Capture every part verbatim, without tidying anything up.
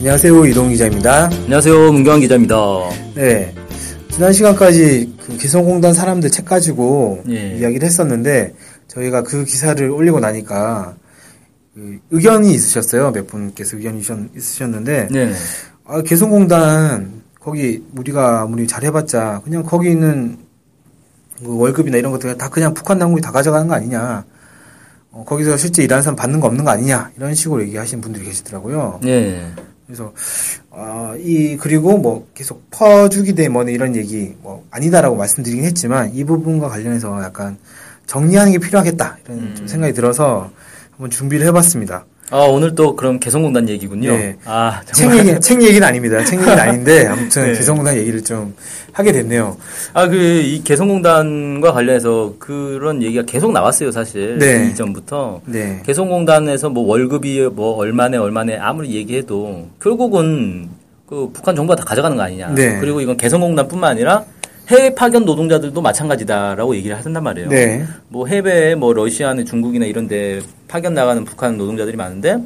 안녕하세요. 이동 기자입니다. 안녕하세요. 문경환 기자입니다. 네, 지난 시간까지 그 개성공단 사람들 책 가지고 예. 이야기를 했었는데 저희가 그 기사를 올리고 나니까 그 의견이 있으셨어요. 몇 분께서 의견이 있으셨는데 네. 아, 개성공단 거기 우리가 아무리 잘해봤자 그냥 거기 있는 그 월급이나 이런 것들 다 그냥 북한 당국이 다 가져가는 거 아니냐. 어, 거기서 실제 일하는 사람 받는 거 없는 거 아니냐. 이런 식으로 얘기하시는 분들이 계시더라고요. 예. 그래서 아, 이 그리고 뭐 계속 퍼주기 대뭐는 이런 얘기 뭐 아니다라고 말씀드리긴 했지만 이 부분과 관련해서 약간 정리하는 게 필요하겠다 이런 음. 좀 생각이 들어서 한번 준비를 해봤습니다. 아 오늘 또 그럼 개성공단 얘기군요. 네. 아 정말. 책 얘기 책 얘기는 아닙니다. 책 얘기는 아닌데 아무튼 네. 개성공단 얘기를 좀 하게 됐네요. 아 그 이 개성공단과 관련해서 그런 얘기가 계속 나왔어요 사실 네. 이전부터. 네. 개성공단에서 뭐 월급이 뭐 얼마네 얼마네 아무리 얘기해도 결국은 그 북한 정부가 다 가져가는 거 아니냐. 네. 그리고 이건 개성공단뿐만 아니라 해외 파견 노동자들도 마찬가지다라고 얘기를 하신단 말이에요. 네. 뭐 해외에 뭐 러시아나 중국이나 이런데 파견 나가는 북한 노동자들이 많은데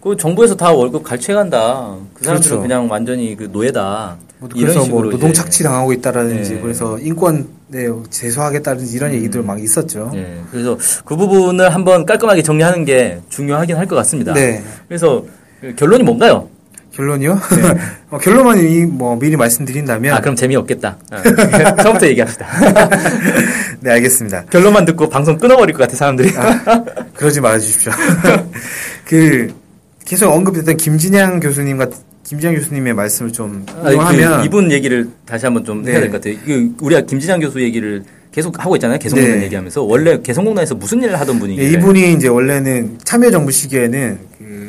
그 정부에서 다 월급 갈취해간다. 그 사람들은 그렇죠. 그냥 완전히 그 노예다. 뭐, 이런 식으로 뭐 노동 착취 당하고 있다라든지 네. 그래서 인권에 제소하겠다든지 이런 음. 얘기들 막 있었죠. 네. 그래서 그 부분을 한번 깔끔하게 정리하는 게 중요하긴 할 것 같습니다. 네. 그래서 결론이 뭔가요? 결론이요? 네. 어, 결론만 이, 뭐, 미리 말씀드린다면. 아, 그럼 재미없겠다. 처음부터 얘기합시다. 네, 알겠습니다. 결론만 듣고 방송 끊어버릴 것 같아, 사람들이. 아, 그러지 말아주십시오. 그, 계속 언급됐던 김진양 교수님과, 김진양 교수님의 말씀을 좀. 하면 그, 이분 얘기를 다시 한번 좀 네. 해야 될 것 같아요. 그, 우리가 김진양 교수 얘기를 계속 하고 있잖아요. 개성공단 네. 얘기하면서. 원래 개성공단에서 무슨 일을 하던 분이길래. 네, 이분이 이제 원래는 참여정부 시기에는 그,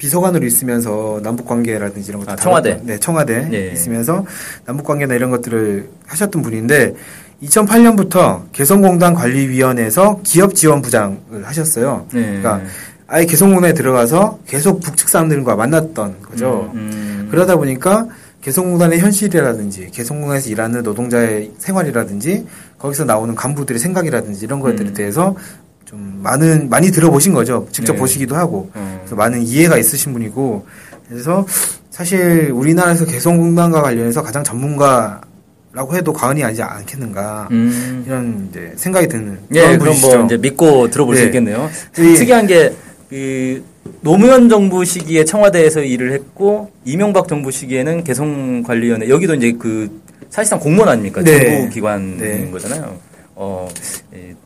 비서관으로 있으면서 남북관계라든지 이런 것들 아, 청와대 다뤘던, 네 청와대 예. 있으면서 남북관계나 이런 것들을 하셨던 분인데 이천팔 년부터 개성공단 관리위원회에서 기업지원부장을 하셨어요. 예. 그러니까 아예 개성공단에 들어가서 계속 북측 사람들과 만났던 거죠. 음, 음. 그러다 보니까 개성공단의 현실이라든지 개성공단에서 일하는 노동자의 생활이라든지 거기서 나오는 간부들의 생각이라든지 이런 것들에 음. 대해서 좀 많은 많이 들어보신 거죠. 직접 네. 보시기도 하고 음. 그래서 많은 이해가 있으신 분이고 그래서 사실 우리나라에서 개성공단과 관련해서 가장 전문가라고 해도 과언이 아니지 않겠는가 음. 이런 이제 생각이 드는 예, 그런 분이시죠. 그럼 뭐 이제 믿고 들어볼 네. 수 있겠네요. 네. 특이한 게 그 노무현 정부 시기에 청와대에서 일을 했고 이명박 정부 시기에는 개성관리위원회 여기도 이제 그 사실상 공무원 아닙니까? 네. 정부 기관인 네. 거잖아요. 어,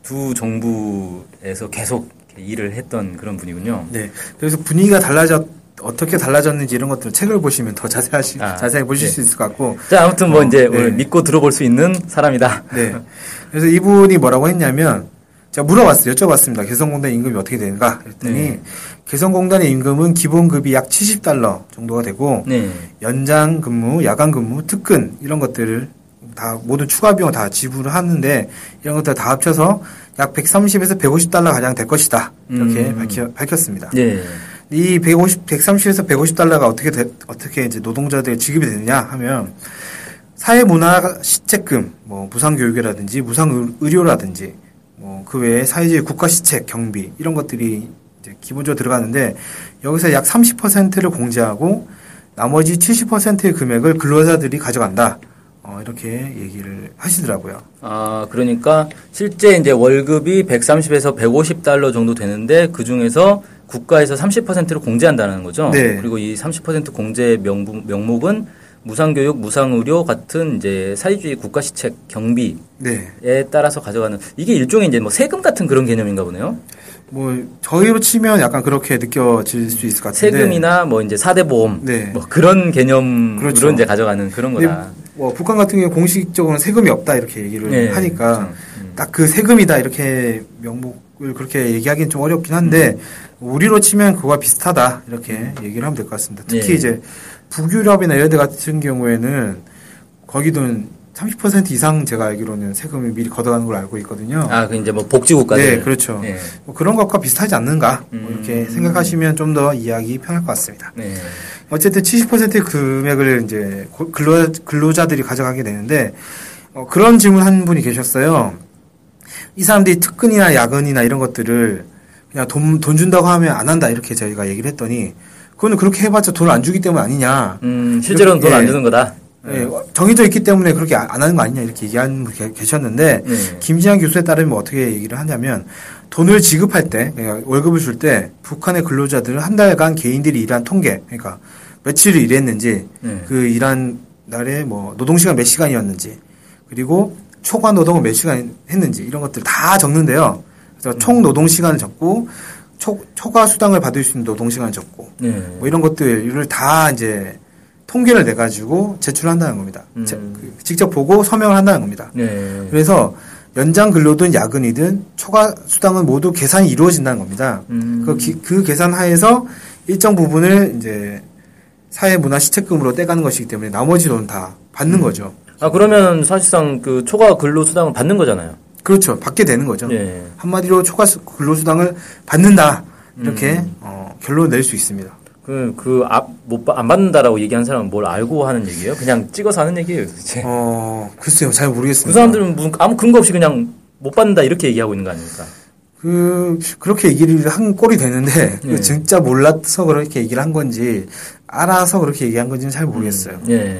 두 정부에서 계속 일을 했던 그런 분이군요. 네. 그래서 분위기가 달라졌, 어떻게 달라졌는지 이런 것들을 책을 보시면 더 자세하시, 아, 자세히 보실 네. 수 있을 것 같고. 자, 아무튼 뭐 어, 이제 네. 오늘 믿고 들어볼 수 있는 사람이다. 네. 그래서 이분이 뭐라고 했냐면, 제가 물어봤어요. 여쭤봤습니다. 개성공단 임금이 어떻게 되는가? 그랬더니, 네. 개성공단의 임금은 기본급이 약 칠십 달러 정도가 되고, 네. 연장 근무, 야간 근무, 특근, 이런 것들을 다 모든 추가 비용 다 지불을 하는데 이런 것들 다 합쳐서 약 백삼십에서 백오십 달러 가량 될 것이다 이렇게 음. 밝혀, 밝혔습니다. 예. 이 백오십, 백삼십에서 백오십 달러가 어떻게 되, 어떻게 이제 노동자들의 지급이 되느냐 하면 사회문화 시책금, 뭐 무상교육이라든지 무상의료라든지 뭐 그 외에 사회주의 국가시책 경비 이런 것들이 이제 기본적으로 들어가는데 여기서 약 삼십 퍼센트를 공제하고 나머지 칠십 퍼센트의 금액을 근로자들이 가져간다. 어, 이렇게 얘기를 하시더라고요. 아, 그러니까 실제 이제 월급이 백삼십에서 백오십 달러 정도 되는데 그 중에서 국가에서 삼십 퍼센트를 공제한다는 거죠. 네. 그리고 이 삼십 퍼센트 공제 명부, 명목은 무상교육, 무상의료 같은 이제 사회주의 국가시책 경비에 네. 따라서 가져가는 이게 일종의 이제 뭐 세금 같은 그런 개념인가 보네요. 뭐 저희로 치면 약간 그렇게 느껴질 수 있을 것 같은데 세금이나 뭐 이제 사 대 보험 네. 뭐 그런 개념으로 그렇죠. 이제 가져가는 그런 거다. 뭐 북한 같은 경우 공식적으로는 세금이 없다 이렇게 얘기를 네, 하니까 그렇죠. 딱 그 세금이다 이렇게 명목을 그렇게 얘기하기는 좀 어렵긴 한데 음. 우리로 치면 그와 비슷하다 이렇게 얘기를 하면 될 것 같습니다. 특히 네. 이제 북유럽이나 이런 데 같은 경우에는 거기든 삼십 퍼센트 이상 제가 알기로는 세금을 미리 걷어가는 걸 알고 있거든요. 아, 그 이제 뭐 복지국가들. 네, 그렇죠. 네. 뭐 그런 것과 비슷하지 않는가 음. 뭐 이렇게 생각하시면 좀 더 이해하기 편할 것 같습니다. 네. 어쨌든 칠십 퍼센트의 금액을 이제 근로 근로자들이 가져가게 되는데 어, 그런 질문 한 분이 계셨어요. 이 사람들이 특근이나 야근이나 이런 것들을 그냥 돈, 돈 준다고 하면 안 한다 이렇게 저희가 얘기를 했더니 그거는 그렇게 해봤자 돈을 안 주기 때문 아니냐. 음, 실제로는 돈 안 주는 거다. 예, 정해져 있기 때문에 그렇게 안 하는 거 아니냐 이렇게 얘기하는 분 계셨는데 네. 김진양 교수에 따르면 어떻게 얘기를 하냐면 돈을 지급할 때 그러니까 월급을 줄 때 북한의 근로자들은 한 달간 개인들이 일한 통계 그러니까 며칠을 일했는지 네. 그 일한 날에 뭐 노동시간 몇 시간이었는지 그리고 초과 노동을 몇 시간 했는지 이런 것들 다 적는데요. 그래서 총 노동 시간을 적고 초, 초과 수당을 받을 수 있는 노동 시간을 적고 네. 뭐 이런 것들을 다 이제 통계를 내 가지고 제출한다는 겁니다. 음. 제, 직접 보고 서명을 한다는 겁니다. 네. 그래서 연장 근로든 야근이든 초과 수당은 모두 계산이 이루어진다는 겁니다. 음. 그, 기, 그 계산 하에서 일정 부분을 이제 사회문화 시책금으로 떼가는 것이기 때문에 나머지 돈은 다 받는 음. 거죠. 아 그러면 사실상 그 초과 근로수당을 받는 거잖아요. 그렇죠, 받게 되는 거죠. 예. 한마디로 초과 근로수당을 받는다 이렇게 음. 어, 결론 낼 수 있습니다. 그 그 앞 못 안 받는다라고 얘기한 사람은 뭘 알고 하는 얘기예요? 그냥 찍어서 하는 얘기예요, 도대체? 어 글쎄요, 잘 모르겠습니다. 그 사람들은 무슨 아무 근거 없이 그냥 못 받는다 이렇게 얘기하고 있는 거 아닙니까? 그 그렇게 얘기를 한 꼴이 되는데 예. 진짜 몰라서 그렇게 얘기를 한 건지 알아서 그렇게 얘기한 건지는 잘 모르겠어요. 음. 예.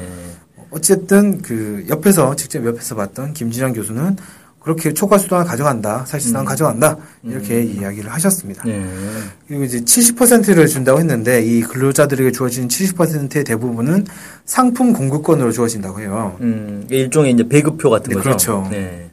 어쨌든 그 옆에서 직접 옆에서 봤던 김진양 교수는 그렇게 초과 수당을 가져간다, 사실상 음. 가져간다 이렇게 음. 이야기를 하셨습니다. 예. 그리고 이제 칠십 퍼센트를 준다고 했는데 이 근로자들에게 주어진 칠십 퍼센트의 대부분은 상품 공급권으로 주어진다고 해요. 음, 일종의 이제 배급표 같은 네, 거죠. 그렇죠. 네.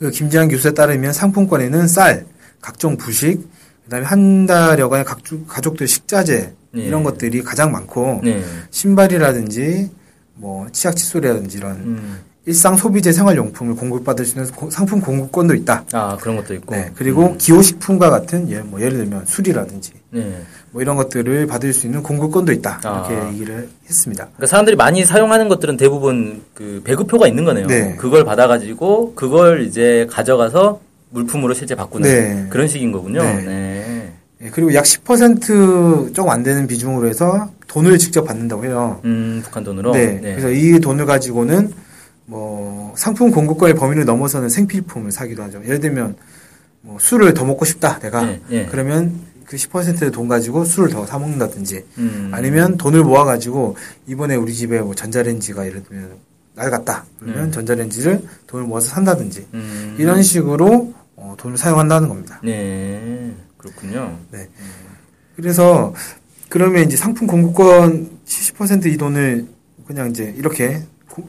그 김진양 교수에 따르면 상품권에는 쌀, 각종 부식, 그다음에 한 달여간의 각주, 가족들 식자재 예. 이런 것들이 가장 많고 예. 신발이라든지 뭐 치약 칫솔이라든지 이런 음. 일상 소비재 생활용품을 공급받을 수 있는 고, 상품 공급권도 있다. 아 그런 것도 있고. 네, 그리고 음. 기호식품과 같은 예, 뭐 예를 들면 술이라든지 네. 뭐 이런 것들을 받을 수 있는 공급권도 있다. 이렇게 아. 얘기를 했습니다. 그러니까 사람들이 많이 사용하는 것들은 대부분 그 배급표가 있는 거네요. 네. 그걸 받아가지고 그걸 이제 가져가서 물품으로 실제 바꾸는 네. 그런 식인 거군요. 네. 네. 네. 그리고 약 십 퍼센트 조금 안 되는 비중으로 해서 돈을 직접 받는다고 해요. 음, 북한 돈으로? 네. 네. 그래서 이 돈을 가지고는, 뭐, 상품 공급권의 범위를 넘어서는 생필품을 사기도 하죠. 예를 들면, 뭐, 술을 더 먹고 싶다, 내가. 네, 네. 그러면 그 십 퍼센트의 돈 가지고 술을 더 사먹는다든지, 음. 아니면 돈을 모아가지고, 이번에 우리 집에 뭐 전자레인지가 예를 들면, 낡았다. 그러면 음. 전자레인지를 돈을 모아서 산다든지, 음. 이런 식으로 어, 돈을 사용한다는 겁니다. 네. 그렇군요. 네. 그래서, 그러면 이제 상품 공급권 칠십 퍼센트 이 돈을 그냥 이제 이렇게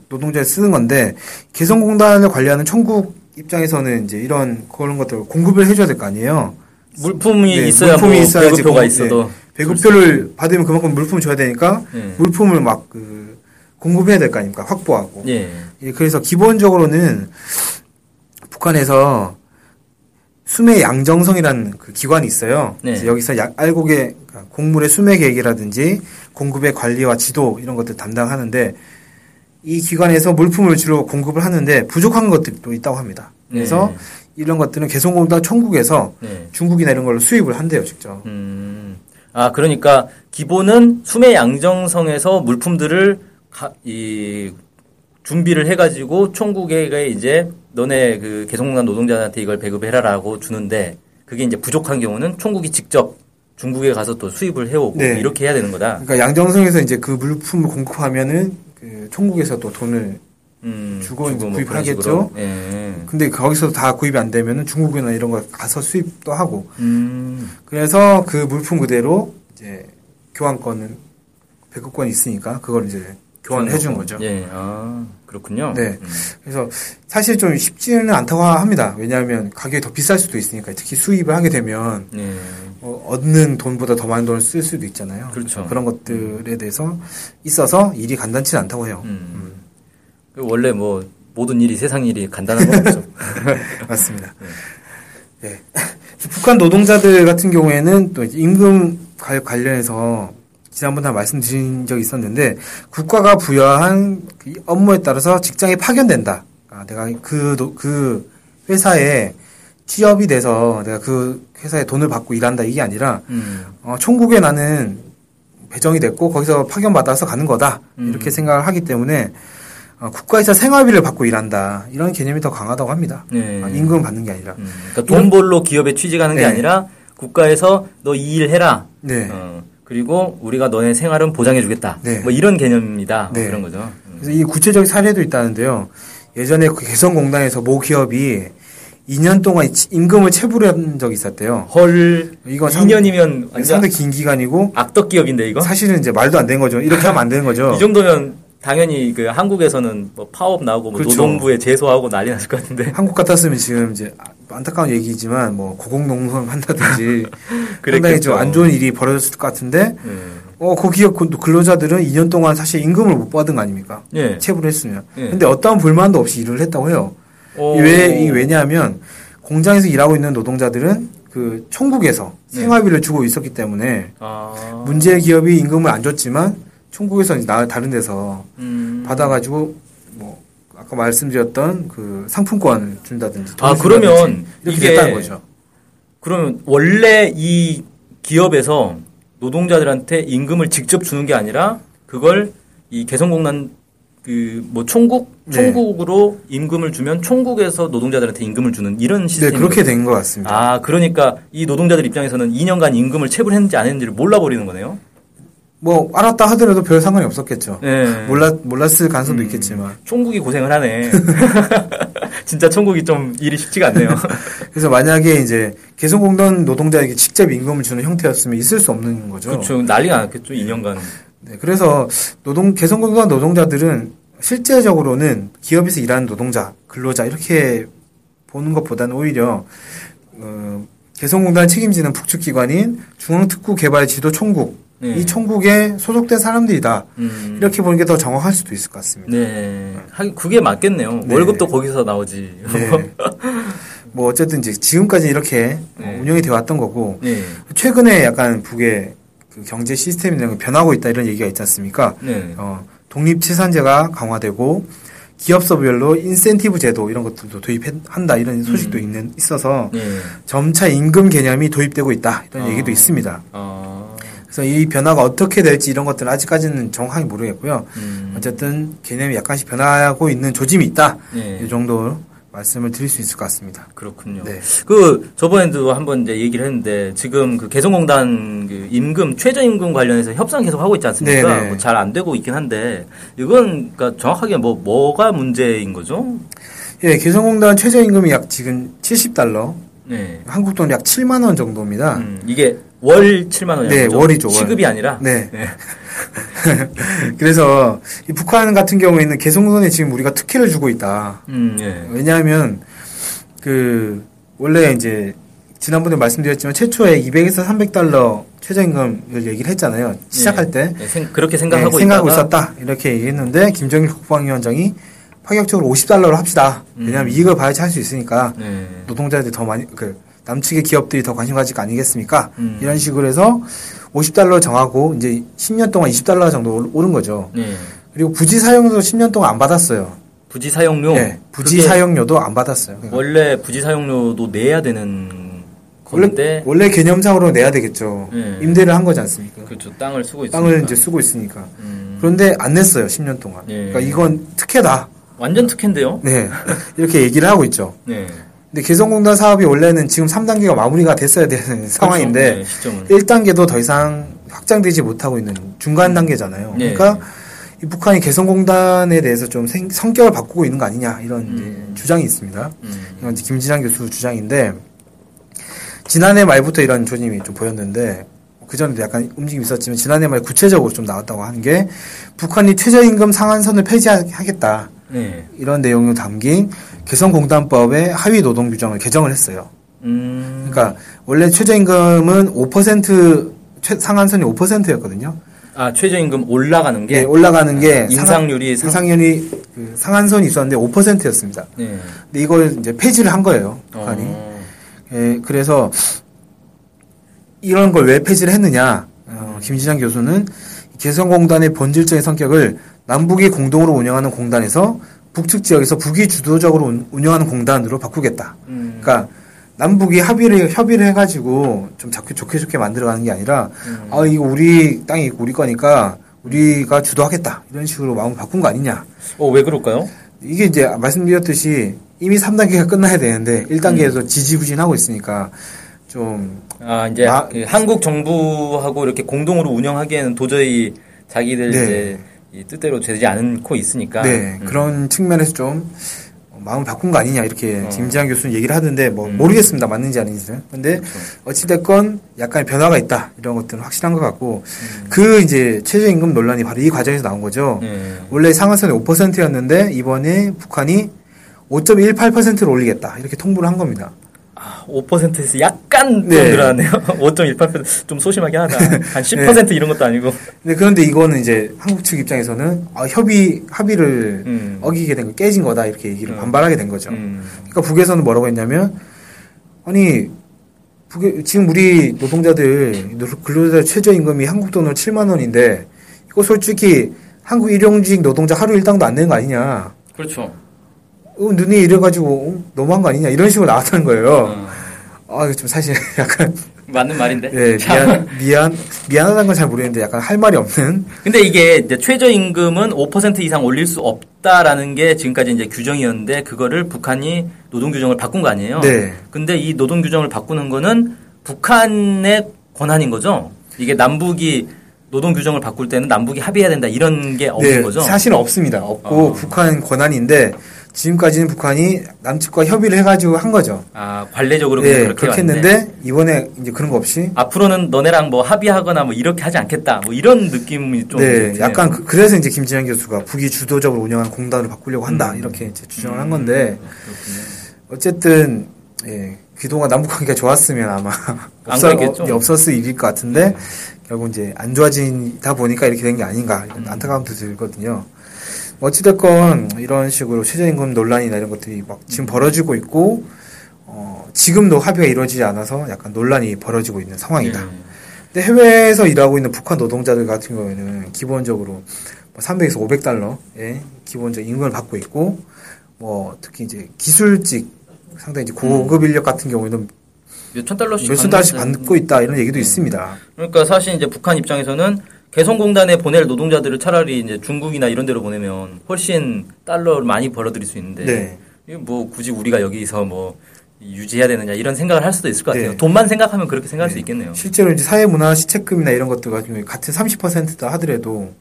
노동자에 쓰는 건데 개성공단을 관리하는 청국 입장에서는 이제 이런 그런 것들 공급을 해줘야 될 거 아니에요. 물품이 네, 있어야 물품이 뭐 있어야지 배급표가 공, 있어도 네, 배급표를 받으면 그만큼 물품 줘야 되니까 네. 물품을 막 그 공급해야 될 거 아닙니까? 확보하고. 네. 예. 그래서 기본적으로는 북한에서 수매 양정성이라는 그 기관이 있어요. 네. 그래서 여기서 야, 알곡의 곡물의 수매 계획이라든지 공급의 관리와 지도 이런 것들 담당하는데 이 기관에서 물품을 주로 공급을 하는데 부족한 것들도 있다고 합니다. 그래서 네. 이런 것들은 개성공단 청국에서 네. 중국이나 이런 걸로 수입을 한대요, 직접. 음. 아 그러니까 기본은 수매 양정성에서 물품들을 가, 이 준비를 해가지고 총국에 이제 너네 그 개성공단 노동자한테 이걸 배급해라라고 주는데 그게 이제 부족한 경우는 총국이 직접 중국에 가서 또 수입을 해오고 네. 이렇게 해야 되는 거다. 그러니까 양정성에서 이제 그 물품을 공급하면은 그 총국에서 또 돈을 음, 주고 이제 구입을 하겠죠. 예. 근데 거기서 다 구입이 안 되면은 중국이나 이런 거 가서 수입도 하고. 음. 그래서 그 물품 그대로 이제 교환권은 배급권이 있으니까 그걸 이제 교환해 준 거죠. 예, 아, 그렇군요. 네. 음. 그래서 사실 좀 쉽지는 않다고 합니다. 왜냐하면 가격이 더 비쌀 수도 있으니까 특히 수입을 하게 되면 예. 어, 얻는 돈보다 더 많은 돈을 쓸 수도 있잖아요. 그렇죠. 그런 것들에 대해서 있어서 일이 간단치 않다고 해요. 음. 음. 원래 뭐 모든 일이 세상 일이 간단한 건 없죠. 맞습니다. 네. 네. 북한 노동자들 같은 경우에는 또 임금 관련해서 지난번 다 말씀드린 적이 있었는데 국가가 부여한 업무에 따라서 직장에 파견된다. 아, 내가 그, 그 회사에 취업이 돼서 내가 그 회사에 돈을 받고 일한다 이게 아니라 음. 어, 총국에 나는 배정이 됐고 거기서 파견받아서 가는 거다. 음. 이렇게 생각을 하기 때문에 어, 국가에서 생활비를 받고 일한다. 이런 개념이 더 강하다고 합니다. 네. 아, 임금 받는 게 아니라. 음. 그러니까 돈 벌로 기업에 취직하는 네. 게 아니라 국가에서 너 이 일 해라. 네. 어, 그리고 우리가 너네 생활은 보장해주겠다. 네. 뭐 이런 개념입니다. 네. 뭐 그런 거죠. 음. 그래서 이 구체적인 사례도 있다는데요. 예전에 개성공단에서 모 기업이 이 년 동안 임금을 체불한 적이 있었대요. 헐. 이거 이 년이면 상당히, 상당히 긴 기간이고. 악덕 기업인데 이거? 사실은 이제 말도 안 되는 거죠. 이렇게 하면 안 되는 거죠. 이 정도면 당연히 그 한국에서는 뭐 파업 나오고 뭐 그렇죠. 노동부에 제소하고 난리 났을 것 같은데. 한국 같았으면 지금 이제 안타까운 얘기지만 뭐 고공농성 한다든지 상당히 좀 안 좋은 일이 벌어졌을 것 같은데. 음. 어, 그 기업 근로자들은 이 년 동안 사실 임금을 못 받은 거 아닙니까? 예. 체불을 했으면. 예. 근데 어떠한 불만도 없이 일을 했다고 해요. 오. 왜, 이 왜냐하면 공장에서 일하고 있는 노동자들은 그 총국에서 네. 생활비를 주고 있었기 때문에 아. 문제의 기업이 임금을 안 줬지만 총국에서 나 다른 데서 음. 받아가지고 뭐 아까 말씀드렸던 그 상품권을 준다든지. 아 그러면 이렇게 이게 됐다는 거죠. 그러면 원래 이 기업에서 노동자들한테 임금을 직접 주는 게 아니라 그걸 이 개성공단 그 뭐 총국 총국으로 네. 임금을 주면 총국에서 노동자들한테 임금을 주는 이런 시스템. 네, 그렇게 된 것 같습니다. 아, 그러니까 이 노동자들 입장에서는 이 년간 임금을 체불했는지 안 했는지를 몰라 버리는 거네요. 뭐 알았다 하더라도 별 상관이 없었겠죠. 네. 몰랐 몰랐을 가능성도 음, 있겠지만 총국이 고생을 하네. 진짜 총국이 좀 일이 쉽지가 않네요. 그래서 만약에 이제 개성공단 노동자에게 직접 임금을 주는 형태였으면 있을 수 없는 거죠. 그렇죠. 난리가 났겠죠. 이 년간. 네, 그래서 노동 개성공단 노동자들은 실제적으로는 기업에서 일하는 노동자, 근로자 이렇게 보는 것보다는 오히려 어, 개성공단 책임지는 북측기관인 중앙특구개발지도총국 네. 이 총국에 소속된 사람들이다. 음. 이렇게 보는 게 더 정확할 수도 있을 것 같습니다. 네, 하긴 그게 맞겠네요. 네. 월급도 거기서 나오지. 네. 뭐 어쨌든 이제 지금까지 이렇게 네. 운영이 되어 왔던 거고 네. 최근에 약간 북의 그 경제 시스템이 변하고 있다 이런 얘기가 있지 않습니까? 네. 어, 독립채산제가 강화되고 기업소별로 인센티브 제도 이런 것들도 도입한다 이런 소식도 음. 있는 있어서 네. 점차 임금 개념이 도입되고 있다 이런 어. 얘기도 있습니다. 어. 그래서 이 변화가 어떻게 될지 이런 것들은 아직까지는 정확히 모르겠고요. 음. 어쨌든 개념이 약간씩 변화하고 있는 조짐이 있다. 네. 이 정도 말씀을 드릴 수 있을 것 같습니다. 그렇군요. 네. 그 저번에도 한번 이제 얘기를 했는데 지금 그 개성공단 그 임금 최저임금 관련해서 협상 계속 하고 있지 않습니까? 뭐 잘 안 되고 있긴 한데 이건 그러니까 정확하게 뭐 뭐가 문제인 거죠? 예, 개성공단 최저임금이 약 지금 칠십 달러. 네. 한국 돈 약 칠만 원 정도입니다. 음, 이게 월 칠만 원이죠. 네, 월이죠. 시급이 월. 아니라. 네. 네. 그래서 이 북한 같은 경우에는 개성공단에 지금 우리가 특혜를 주고 있다. 음, 예. 왜냐하면 그 원래 이제 지난번에 말씀드렸지만 최초에 이백에서 삼백 달러 최저임금을 얘기를 했잖아요. 시작할 때. 예, 예, 그렇게 생각하고, 네, 생각하고 있었다. 이렇게 얘기했는데 김정일 국방위원장이 파격적으로 오십 달러로 합시다. 왜냐하면 음. 이익을 봐야지 할 수 있으니까 예. 노동자들이 더 많이 그. 남측의 기업들이 더 관심 가질 거 아니겠습니까? 음. 이런 식으로 해서 오십 달러 정하고 이제 십 년 동안 이십 달러 정도 오른 거죠. 네. 그리고 부지 사용료도 십 년 동안 안 받았어요. 부지 사용료? 네. 부지 사용료도 안 받았어요. 그러니까. 원래 부지 사용료도 내야 되는 건데 원래, 원래 개념상으로 내야 되겠죠. 네. 임대를 한 거지 않습니까? 그렇죠. 땅을 쓰고 있으니까. 땅을 이제 쓰고 있으니까. 음. 그런데 안 냈어요. 십 년 동안. 네. 그러니까 이건 특혜다. 완전 특혜인데요? 네. 이렇게 얘기를 하고 있죠. 네. 근데 개성공단 사업이 원래는 지금 삼 단계가 마무리가 됐어야 되는 상황인데 그렇죠. 네, 일 단계도 더 이상 확장되지 못하고 있는 중간 단계잖아요. 네. 그러니까 이 북한이 개성공단에 대해서 좀 생, 성격을 바꾸고 있는 거 아니냐 이런 음. 주장이 있습니다. 음. 이건 이제 김진양 교수 주장인데 지난해 말부터 이런 조짐이 좀 보였는데 그 전에도 약간 움직임이 있었지만 지난해 말 구체적으로 좀 나왔다고 하는 게 북한이 최저임금 상한선을 폐지하겠다. 네. 이런 내용이 담긴 개성공단법의 하위 노동 규정을 개정을 했어요. 음. 그러니까 원래 최저임금은 오 퍼센트 최, 상한선이 오 퍼센트였거든요. 아 최저임금 올라가는 게 네, 올라가는 게 인상률이 상, 인상률이 그 상한선이 있었는데 오 퍼센트였습니다. 네. 근데 이걸 이제 폐지를 한 거예요. 북한이. 어. 예, 그래서 이런 걸 왜 폐지를 했느냐? 어, 김진양 교수는 개성공단의 본질적인 성격을 남북이 공동으로 운영하는 공단에서 북측 지역에서 북이 주도적으로 운영하는 공단으로 바꾸겠다. 음. 그러니까 남북이 합의를 협의를 해가지고 좀 좋게 좋게, 좋게 만들어가는 게 아니라 음. 아 이거 우리 땅이 우리 거니까 우리가 주도하겠다 이런 식으로 마음을 바꾼 거 아니냐. 어, 왜 그럴까요? 이게 이제 말씀드렸듯이 이미 삼 단계가 끝나야 되는데 일 단계에서 음. 지지부진하고 있으니까 좀 아 이제 마, 그 한국 정부하고 이렇게 공동으로 운영하기에는 도저히 자기들 네. 이제 이 뜻대로 되지 않고 있으니까 네 음. 그런 측면에서 좀 마음을 바꾼 거 아니냐 이렇게 어. 김진양 교수는 얘기를 하던데 뭐 음. 모르겠습니다 맞는지 아닌지는 근데 그렇죠. 어찌됐건 약간의 변화가 있다 이런 것들은 확실한 것 같고 음. 그 이제 최저임금 논란이 바로 이 과정에서 나온 거죠. 음. 원래 상한선이 오 퍼센트였는데 이번에 북한이 오 점 일팔 퍼센트를 올리겠다 이렇게 통보를 한 겁니다. 아, 오 퍼센트에서 약간 네. 늘어났네요. 오 점 일팔 퍼센트 좀 소심하게 하다. 한 십 퍼센트 네. 이런 것도 아니고. 네, 그런데 이거는 이제 한국 측 입장에서는 아, 협의 합의를 음. 어기게 된 거 깨진 거다 이렇게 얘기를 음. 반발하게 된 거죠. 음. 그러니까 북에서는 뭐라고 했냐면 아니 북에 지금 우리 노동자들 근로자 최저임금이 한국 돈으로 칠만 원인데 이거 솔직히 한국 일용직 노동자 하루 일당도 안 내는 거 아니냐. 그렇죠. 어, 눈이 이래가지고 어, 너무한 거 아니냐 이런 식으로 나왔다는 거예요. 음. 아 이거 좀 사실 약간 맞는 말인데. 네, 미안 미안 미안하다는 건 잘 모르겠는데 약간 할 말이 없는. 근데 이게 이제 최저임금은 오 퍼센트 이상 올릴 수 없다라는 게 지금까지 이제 규정이었는데 그거를 북한이 노동 규정을 바꾼 거 아니에요. 네. 근데 이 노동 규정을 바꾸는 거는 북한의 권한인 거죠. 이게 남북이 노동 규정을 바꿀 때는 남북이 합의해야 된다 이런 게 없는 네, 거죠? 사실은 없습니다. 없고 어. 북한 권한인데 지금까지는 북한이 남측과 협의를 해가지고 한 거죠. 아 관례적으로 네, 그렇게, 그렇게 했는데 이번에 이제 그런 거 없이 앞으로는 너네랑 뭐 합의하거나 뭐 이렇게 하지 않겠다 뭐 이런 느낌이 좀 네, 약간 그, 그래서 이제 김진양 교수가 북이 주도적으로 운영한 공단으로 바꾸려고 한다 음. 이렇게 이제 주장을 음. 한 건데 그렇군요. 어쨌든 예, 그동안 남북 관계가 좋았으면 아마 없었, 없었을 일일 것 같은데. 음. 결국 이제 안 좋아진다 보니까 이렇게 된 게 아닌가 이런 안타까움도 들거든요. 어찌됐건 이런 식으로 최저임금 논란이나 이런 것들이 막 지금 벌어지고 있고 어, 지금도 합의가 이루어지지 않아서 약간 논란이 벌어지고 있는 상황이다. 음. 근데 해외에서 일하고 있는 북한 노동자들 같은 경우에는 기본적으로 삼백에서 오백 달러의 기본적 임금을 받고 있고 뭐 특히 이제 기술직 상당히 이제 고급 인력 같은 경우에는 몇천 달러씩, 몇천 달러씩 받고 있다 이런 얘기도 네. 있습니다. 그러니까 사실 이제 북한 입장에서는 개성공단에 보낼 노동자들을 차라리 이제 중국이나 이런 데로 보내면 훨씬 달러를 많이 벌어들일 수 있는데 네. 이게 뭐 굳이 우리가 여기서 뭐 유지해야 되느냐 이런 생각을 할 수도 있을 것 같아요. 네. 돈만 생각하면 그렇게 생각할 네. 수 있겠네요. 실제로 이제 사회문화 시책금이나 이런 것들 같은 같은 삼십 퍼센트다 하더라도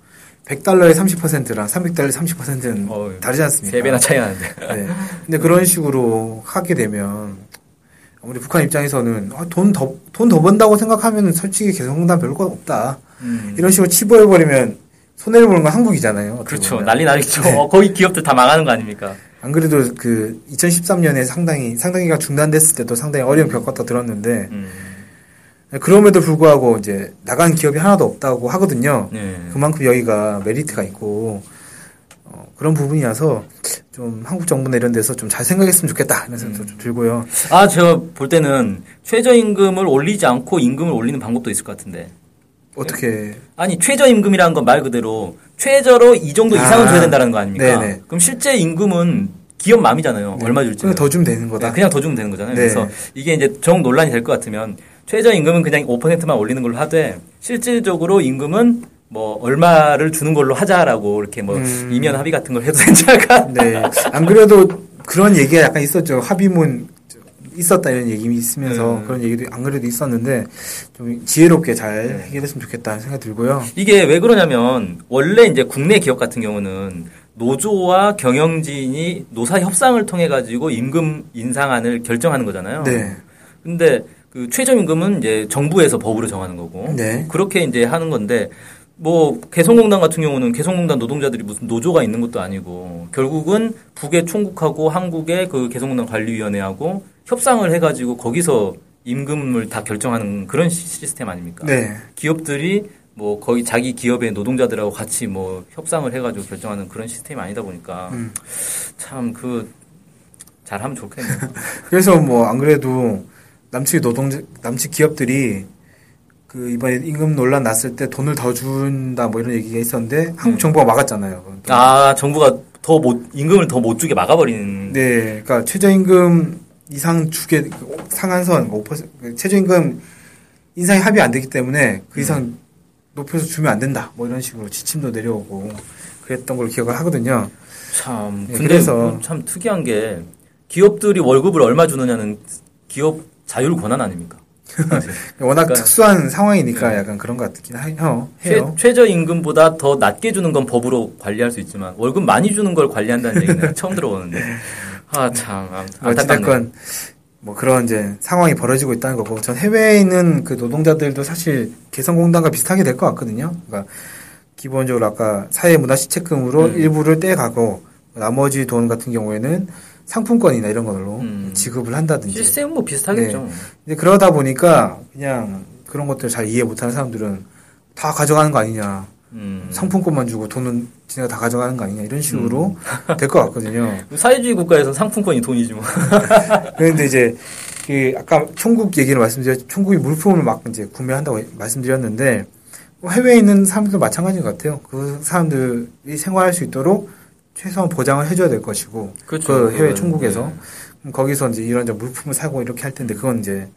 백 달러의 삼십 퍼센트랑 삼백 달러의 삼십 퍼센트는 어, 다르지 않습니까? 세 배나 차이 나는데. 네. 근데 그런 식으로 하게 되면 우리 북한 입장에서는 아, 돈 더, 돈 더 번다고 생각하면 솔직히 개성공단 별거 없다. 음. 이런 식으로 치부해버리면 손해를 보는 건 한국이잖아요. 그렇죠. 보면. 난리 나겠죠. 네. 어, 거기 기업들 다 망하는 거 아닙니까? 안 그래도 그 이천십삼 년에 상당히, 상당히가 중단됐을 때도 상당히 어려움 겪었다 들었는데, 음. 그럼에도 불구하고 이제 나간 기업이 하나도 없다고 하거든요. 네. 그만큼 여기가 메리트가 있고, 어, 그런 부분이라서 좀 한국 정부나 이런 데서 좀 잘 생각했으면 좋겠다 이런 생각도 음. 좀 들고요. 아, 제가 볼 때는 최저임금을 올리지 않고 임금을 올리는 방법도 있을 것 같은데. 어떻게? 아니, 최저임금이라는 건 말 그대로 최저로 이 정도 이상은 아, 줘야 된다는 거 아닙니까? 네네. 그럼 실제 임금은 기업 마음이잖아요. 네. 얼마 줄지. 그냥 더 주면 되는 거다. 네, 그냥 더 주면 되는 거잖아요. 네. 그래서 이게 이제 정 논란이 될 것 같으면 최저임금은 그냥 오 퍼센트만 올리는 걸로 하되 실질적으로 임금은 뭐 얼마를 주는 걸로 하자라고 이렇게 뭐 음. 이면 합의 같은 걸 해도 괜찮을까? 네. 안 그래도 그런 얘기가 약간 있었죠. 합의문 있었다 이런 얘기 있으면서 음. 그런 얘기도 안 그래도 있었는데 좀 지혜롭게 잘 네. 해결했으면 좋겠다는 생각이 들고요. 이게 왜 그러냐면 원래 이제 국내 기업 같은 경우는 노조와 경영진이 노사 협상을 통해 가지고 임금 인상안을 결정하는 거잖아요. 네. 근데 그 최저임금은 이제 정부에서 법으로 정하는 거고 네. 그렇게 이제 하는 건데. 뭐 개성공단 같은 경우는 개성공단 노동자들이 무슨 노조가 있는 것도 아니고 결국은 북의 총국하고 한국의 그 개성공단 관리위원회하고 협상을 해가지고 거기서 임금을 다 결정하는 그런 시스템 아닙니까? 네. 기업들이 뭐 거의 자기 기업의 노동자들하고 같이 뭐 협상을 해가지고 결정하는 그런 시스템이 아니다 보니까 음. 참 그 잘하면 좋겠네요. 그래서 뭐 안 그래도 남측 노동 남측 기업들이 그 이번에 임금 논란 났을 때 돈을 더 준다 뭐 이런 얘기가 있었는데 음. 한국 정부가 막았잖아요. 아, 정부가 더 못 임금을 더 못 주게 막아버리는. 네, 그러니까 최저임금 이상 주게 상한선 오 퍼센트 최저임금 인상이 합의 안 되기 때문에 그 이상 음. 높여서 주면 안 된다 뭐 이런 식으로 지침도 내려오고 그랬던 걸 기억을 하거든요. 참. 네, 근데 그래서 참 특이한 게 기업들이 월급을 얼마 주느냐는 기업 자율 권한 아닙니까? 워낙 그러니까, 특수한 상황이니까 네. 약간 그런 것 같긴 해요. 최, 최저임금보다 더 낮게 주는 건 법으로 관리할 수 있지만 월급 많이 주는 걸 관리한다는 얘기는 처음 들어보는데. 아, 참. 어쨌든 뭐 그런 이제 상황이 벌어지고 있다는 거고, 전 해외에 있는 그 노동자들도 사실 개성공단과 비슷하게 될 것 같거든요. 그러니까 기본적으로 아까 사회문화 시책금으로 음. 일부를 떼가고 나머지 돈 같은 경우에는 상품권이나 이런 걸로 음. 지급을 한다든지. 시스템은 뭐 비슷하겠죠. 네. 그러다 보니까 그냥 그런 것들 잘 이해 못하는 사람들은 다 가져가는 거 아니냐. 음. 상품권만 주고 돈은 지네가 다 가져가는 거 아니냐 이런 식으로 음. 될 것 같거든요. 사회주의 국가에서는 상품권이 돈이지 뭐. 그런데 이제 그 아까 총국 얘기를 말씀드렸죠. 총국이 물품을 막 이제 구매한다고 말씀드렸는데 해외에 있는 사람들도 마찬가지인 것 같아요. 그 사람들이 생활할 수 있도록 최소한 보장을 해줘야 될 것이고, 그렇죠. 그 해외 총국에서 네. 거기서 이제 이런 이제 물품을 사고 이렇게 할 텐데 그건 이제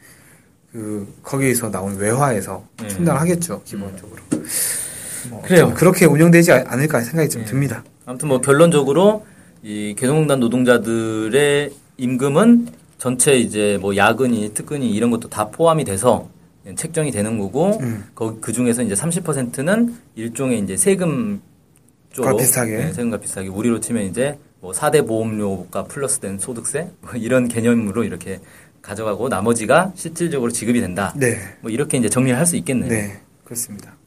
그 거기에서 나온 외화에서 네. 충당하겠죠 기본적으로. 뭐 그래요. 그렇게 운영되지 않을까 생각이 좀 네. 듭니다. 아무튼 뭐 결론적으로 이 개성공단 노동자들의 임금은 전체 이제 뭐 야근이 특근이 이런 것도 다 포함이 돼서 책정이 되는 거고, 음. 그, 그 중에서 이제 삼십 퍼센트는 일종의 이제 세금 과 비슷하게. 네, 세금과 비슷하게. 우리로 치면 이제 뭐 사 대 보험료가 플러스된 소득세? 뭐 이런 개념으로 이렇게 가져가고 나머지가 실질적으로 지급이 된다. 네. 뭐 이렇게 이제 정리를 할 수 있겠네요. 네. 그렇습니다.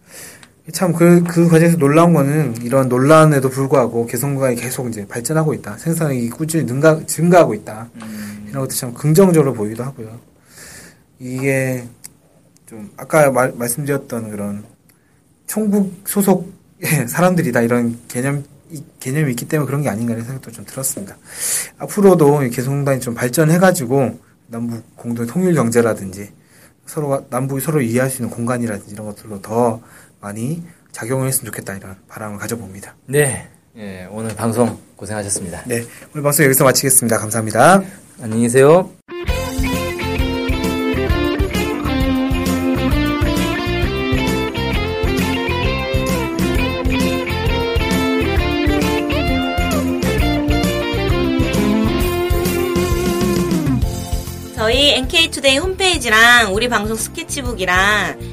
참 그, 그 과정에서 놀라운 거는 이런 논란에도 불구하고 개성공단이 계속 이제 발전하고 있다. 생산이 꾸준히 능가, 증가하고 있다. 음. 이런 것도 참 긍정적으로 보이기도 하고요. 이게 좀 아까 말, 말씀드렸던 그런 총국 소속 예, 사람들이다 이런 개념 이 개념이 있기 때문에 그런 게 아닌가라는 생각도 좀 들었습니다. 앞으로도 개성공단이 좀 발전해가지고 남북 공동 통일 경제라든지 서로가 남북이 서로 이해할 수 있는 공간이라든지 이런 것들로 더 많이 작용을 했으면 좋겠다 이런 바람을 가져봅니다. 네, 예, 오늘 방송 고생하셨습니다. 네, 오늘 방송 여기서 마치겠습니다. 감사합니다. 안녕히 계세요. 저희 엔케이투데이 홈페이지랑 우리 방송 스케치북이랑